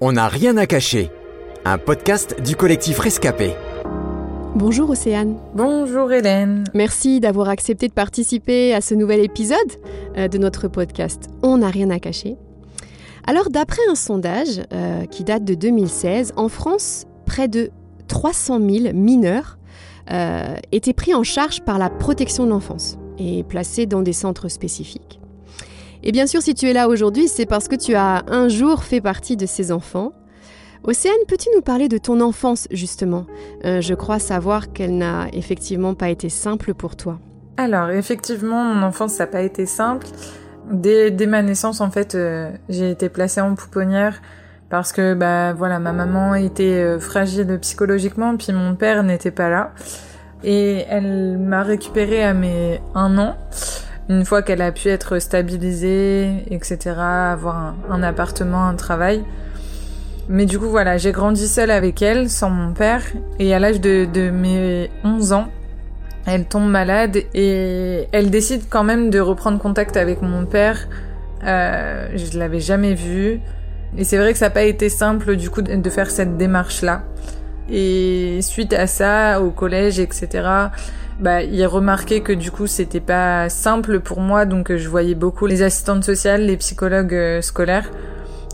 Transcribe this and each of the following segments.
On n'a rien à cacher, un podcast du collectif Rescapé. Bonjour Océane. Bonjour Hélène. Merci d'avoir accepté de participer à ce nouvel épisode de notre podcast « On n'a rien à cacher ». Alors d'après un sondage qui date de 2016, en France, près de 300 000 mineurs étaient pris en charge par la protection de l'enfance et placés dans des centres spécifiques. Et bien sûr, si tu es là aujourd'hui, c'est parce que tu as un jour fait partie de ces enfants. Océane, peux-tu nous parler de ton enfance, justement ? Je crois savoir qu'elle n'a effectivement pas été simple pour toi. Alors, effectivement, mon enfance n'a pas été simple. Dès ma naissance, en fait, j'ai été placée en pouponnière parce que ma maman était fragile psychologiquement, puis mon père n'était pas là. Et elle m'a récupérée à mes 1 an. Une fois qu'elle a pu être stabilisée, etc., avoir un appartement, un travail. Mais du coup, voilà, j'ai grandi seule avec elle, sans mon père. Et à l'âge de mes 11 ans, elle tombe malade et elle décide quand même de reprendre contact avec mon père. Je l'avais jamais vu. Et c'est vrai que ça n'a pas été simple, du coup, de faire cette démarche-là. Et suite à ça, au collège, etc., il remarquait que du coup c'était pas simple pour moi, donc je voyais beaucoup les assistantes sociales, les psychologues scolaires,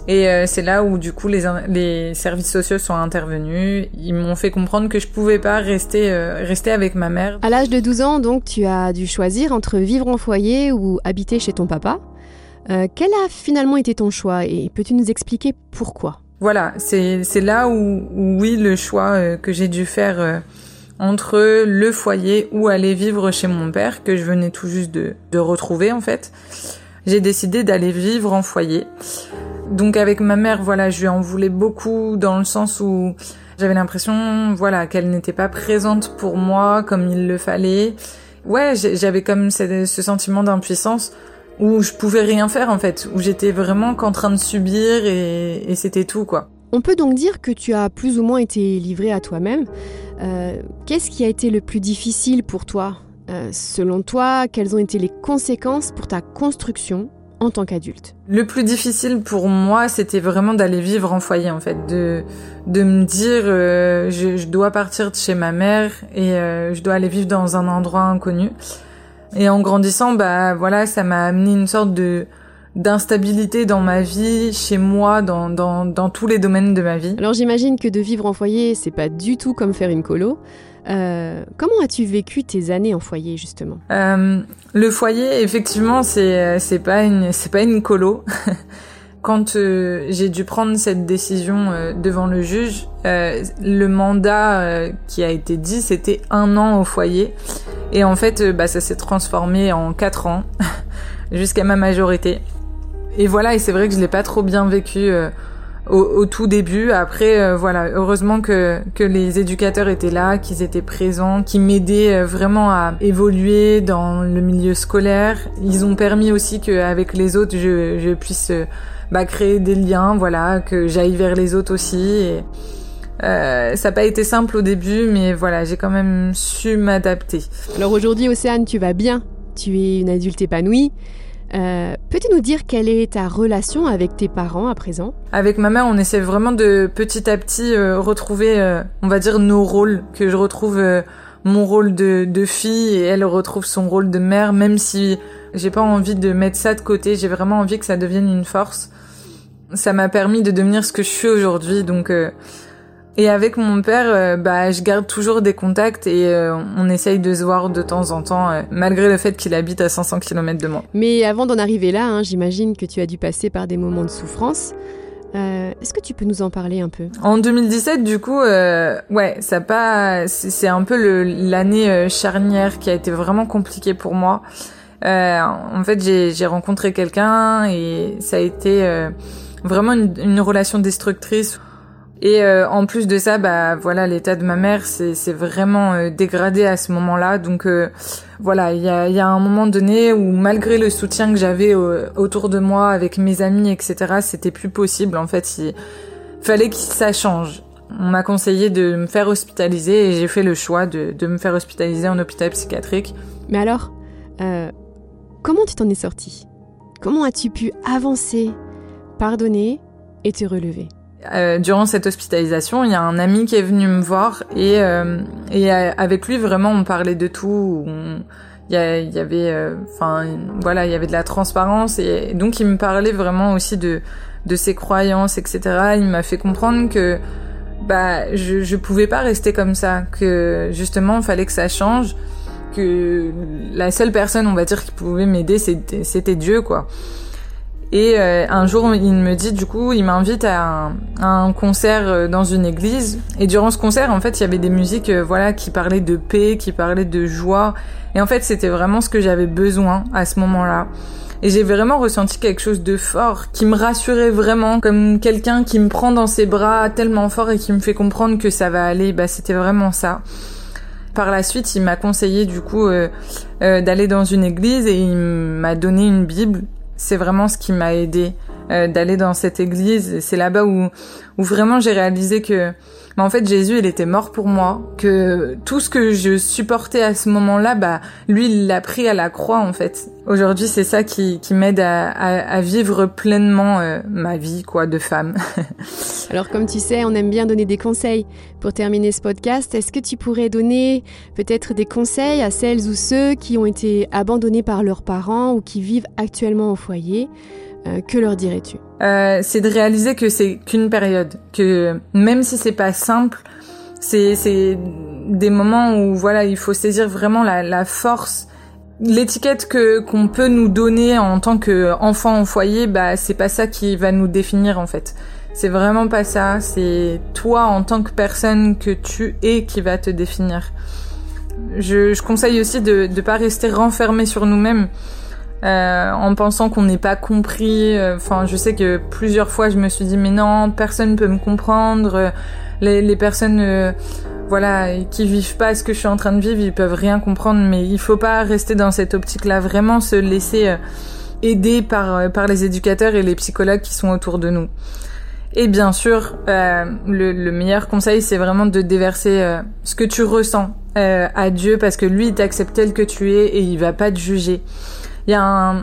et c'est là où du coup les services sociaux sont intervenus. Ils m'ont fait comprendre que je pouvais pas rester avec ma mère. À l'âge de 12 ans, donc, tu as dû choisir entre vivre en foyer ou habiter chez ton papa. Quel a finalement été ton choix et peux-tu nous expliquer pourquoi ? Voilà, c'est là où oui, le choix que j'ai dû faire entre le foyer ou aller vivre chez mon père, que je venais tout juste de retrouver en fait. J'ai décidé d'aller vivre en foyer. Donc avec ma mère, voilà, je lui en voulais beaucoup dans le sens où j'avais l'impression, voilà, qu'elle n'était pas présente pour moi comme il le fallait. Ouais, j'avais comme ce sentiment d'impuissance où je pouvais rien faire en fait, où j'étais vraiment qu'en train de subir et c'était tout quoi. On peut donc dire que tu as plus ou moins été livrée à toi-même. Qu'est-ce qui a été le plus difficile pour toi ? Selon toi, quelles ont été les conséquences pour ta construction en tant qu'adulte ? Le plus difficile pour moi, c'était vraiment d'aller vivre en foyer, en fait, de me dire je dois partir de chez ma mère et je dois aller vivre dans un endroit inconnu. Et en grandissant, ça m'a amené une sorte d'instabilité dans ma vie, chez moi, dans tous les domaines de ma vie. Alors j'imagine que de vivre en foyer, c'est pas du tout comme faire une colo. Comment as-tu vécu tes années en foyer justement ? Le foyer, effectivement, c'est pas une colo. Quand j'ai dû prendre cette décision devant le juge, le mandat qui a été dit, c'était 1 an au foyer. Et en fait, ça s'est transformé en 4 ans. Jusqu'à ma majorité. Et voilà, et c'est vrai que je l'ai pas trop bien vécu au tout début. Après, heureusement que les éducateurs étaient là, qu'ils étaient présents, qu'ils m'aidaient vraiment à évoluer dans le milieu scolaire. Ils ont permis aussi qu'avec les autres, je puisse créer des liens, voilà, que j'aille vers les autres aussi. Et ça n'a pas été simple au début, mais voilà, j'ai quand même su m'adapter. Alors aujourd'hui, Océane, tu vas bien ? Tu es une adulte épanouie. Peux-tu nous dire quelle est ta relation avec tes parents à présent ? Avec ma mère, on essaie vraiment de petit à petit retrouver, on va dire, nos rôles. Que je retrouve mon rôle de fille et elle retrouve son rôle de mère, même si j'ai pas envie de mettre ça de côté. J'ai vraiment envie que ça devienne une force. Ça m'a permis de devenir ce que je suis aujourd'hui. Donc, et avec mon père, je garde toujours des contacts et on essaye de se voir de temps en temps, malgré le fait qu'il habite à 500 km de moi. Mais avant d'en arriver là, j'imagine que tu as dû passer par des moments de souffrance. Est-ce que tu peux nous en parler un peu ? En 2017, du coup, c'est un peu l'année charnière qui a été vraiment compliquée pour moi. En fait, j'ai rencontré quelqu'un et ça a été vraiment une relation destructrice. Et en plus de ça, l'état de ma mère c'est vraiment dégradé à ce moment-là. Donc il y a un moment donné où malgré le soutien que j'avais autour de moi avec mes amis, etc., c'était plus possible. En fait, il fallait que ça change. On m'a conseillé de me faire hospitaliser et j'ai fait le choix de me faire hospitaliser en hôpital psychiatrique. Mais alors, comment tu t'en es sortie ? Comment as-tu pu avancer, pardonner et te relever ? Durant cette hospitalisation, il y a un ami qui est venu me voir et avec lui vraiment on parlait de tout. Il y avait de la transparence et donc il me parlait vraiment aussi de ses croyances, etc. Il m'a fait comprendre que je pouvais pas rester comme ça, que justement il fallait que ça change, que la seule personne on va dire qui pouvait m'aider c'était Dieu quoi. Et un jour, il me dit, du coup, il m'invite à un concert dans une église. Et durant ce concert, en fait, il y avait des musiques, qui parlaient de paix, qui parlaient de joie. Et en fait, c'était vraiment ce que j'avais besoin à ce moment-là. Et j'ai vraiment ressenti quelque chose de fort, qui me rassurait vraiment, comme quelqu'un qui me prend dans ses bras tellement fort et qui me fait comprendre que ça va aller. C'était vraiment ça. Par la suite, il m'a conseillé, du coup, d'aller dans une église et il m'a donné une Bible. C'est vraiment ce qui m'a aidée d'aller dans cette église. C'est là-bas où vraiment j'ai réalisé que en fait Jésus il était mort pour moi, que tout ce que je supportais à ce moment-là, lui il l'a pris à la croix en fait. Aujourd'hui c'est ça qui m'aide à vivre pleinement ma vie de femme. Alors comme tu sais, on aime bien donner des conseils. Pour terminer ce podcast, est-ce que tu pourrais donner peut-être des conseils à celles ou ceux qui ont été abandonnés par leurs parents ou qui vivent actuellement au foyer ? Que leur dirais-tu ? C'est de réaliser que c'est qu'une période, que même si c'est pas simple, c'est des moments où il faut saisir vraiment la force. L'étiquette qu'on peut nous donner en tant qu'enfant au foyer, c'est pas ça qui va nous définir en fait. C'est vraiment pas ça, c'est toi en tant que personne que tu es qui va te définir. Je conseille aussi de pas rester renfermé sur nous-mêmes. En pensant qu'on n'est pas compris. Je sais que plusieurs fois je me suis dit mais non, personne peut me comprendre. Les personnes qui vivent pas ce que je suis en train de vivre, ils peuvent rien comprendre. Mais il faut pas rester dans cette optique-là. Vraiment se laisser aider par les éducateurs et les psychologues qui sont autour de nous. Et bien sûr, le meilleur conseil, c'est vraiment de déverser ce que tu ressens à Dieu, parce que lui, il t'accepte tel que tu es et il va pas te juger. Il y a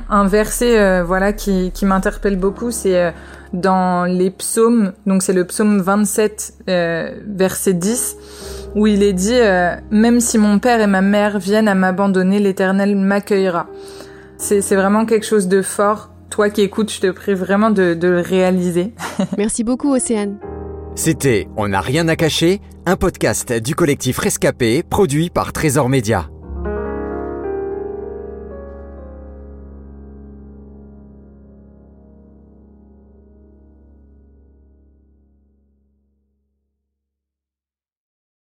un verset qui m'interpelle beaucoup, c'est dans les psaumes, donc c'est le psaume 27 verset 10 où il est dit même si mon père et ma mère viennent à m'abandonner, l'Éternel m'accueillera. C'est vraiment quelque chose de fort. Toi qui écoutes, je te prie vraiment de le réaliser. Merci beaucoup Océane. C'était On n'a rien à cacher, un podcast du collectif Rescapé produit par Trésor Média.